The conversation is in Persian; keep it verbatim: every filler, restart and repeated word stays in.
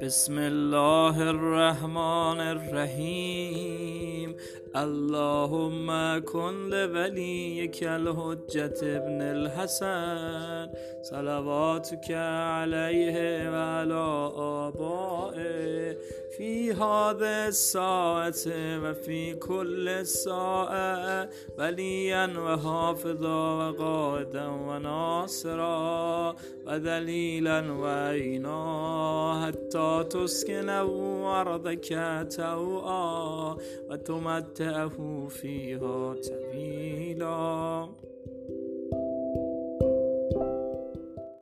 بسم الله الرحمن الرحیم. اللهم کن لولیک الحجة ابن الحسن صلواتك علیه و علی آبائه فی هذه الساعة و فی کل ساعة ولیا و حافظا و قائدا و ناصرا و دلیلا و عینا حتی تسکنه ارضک طوعا و تمتعه فیها طویلا.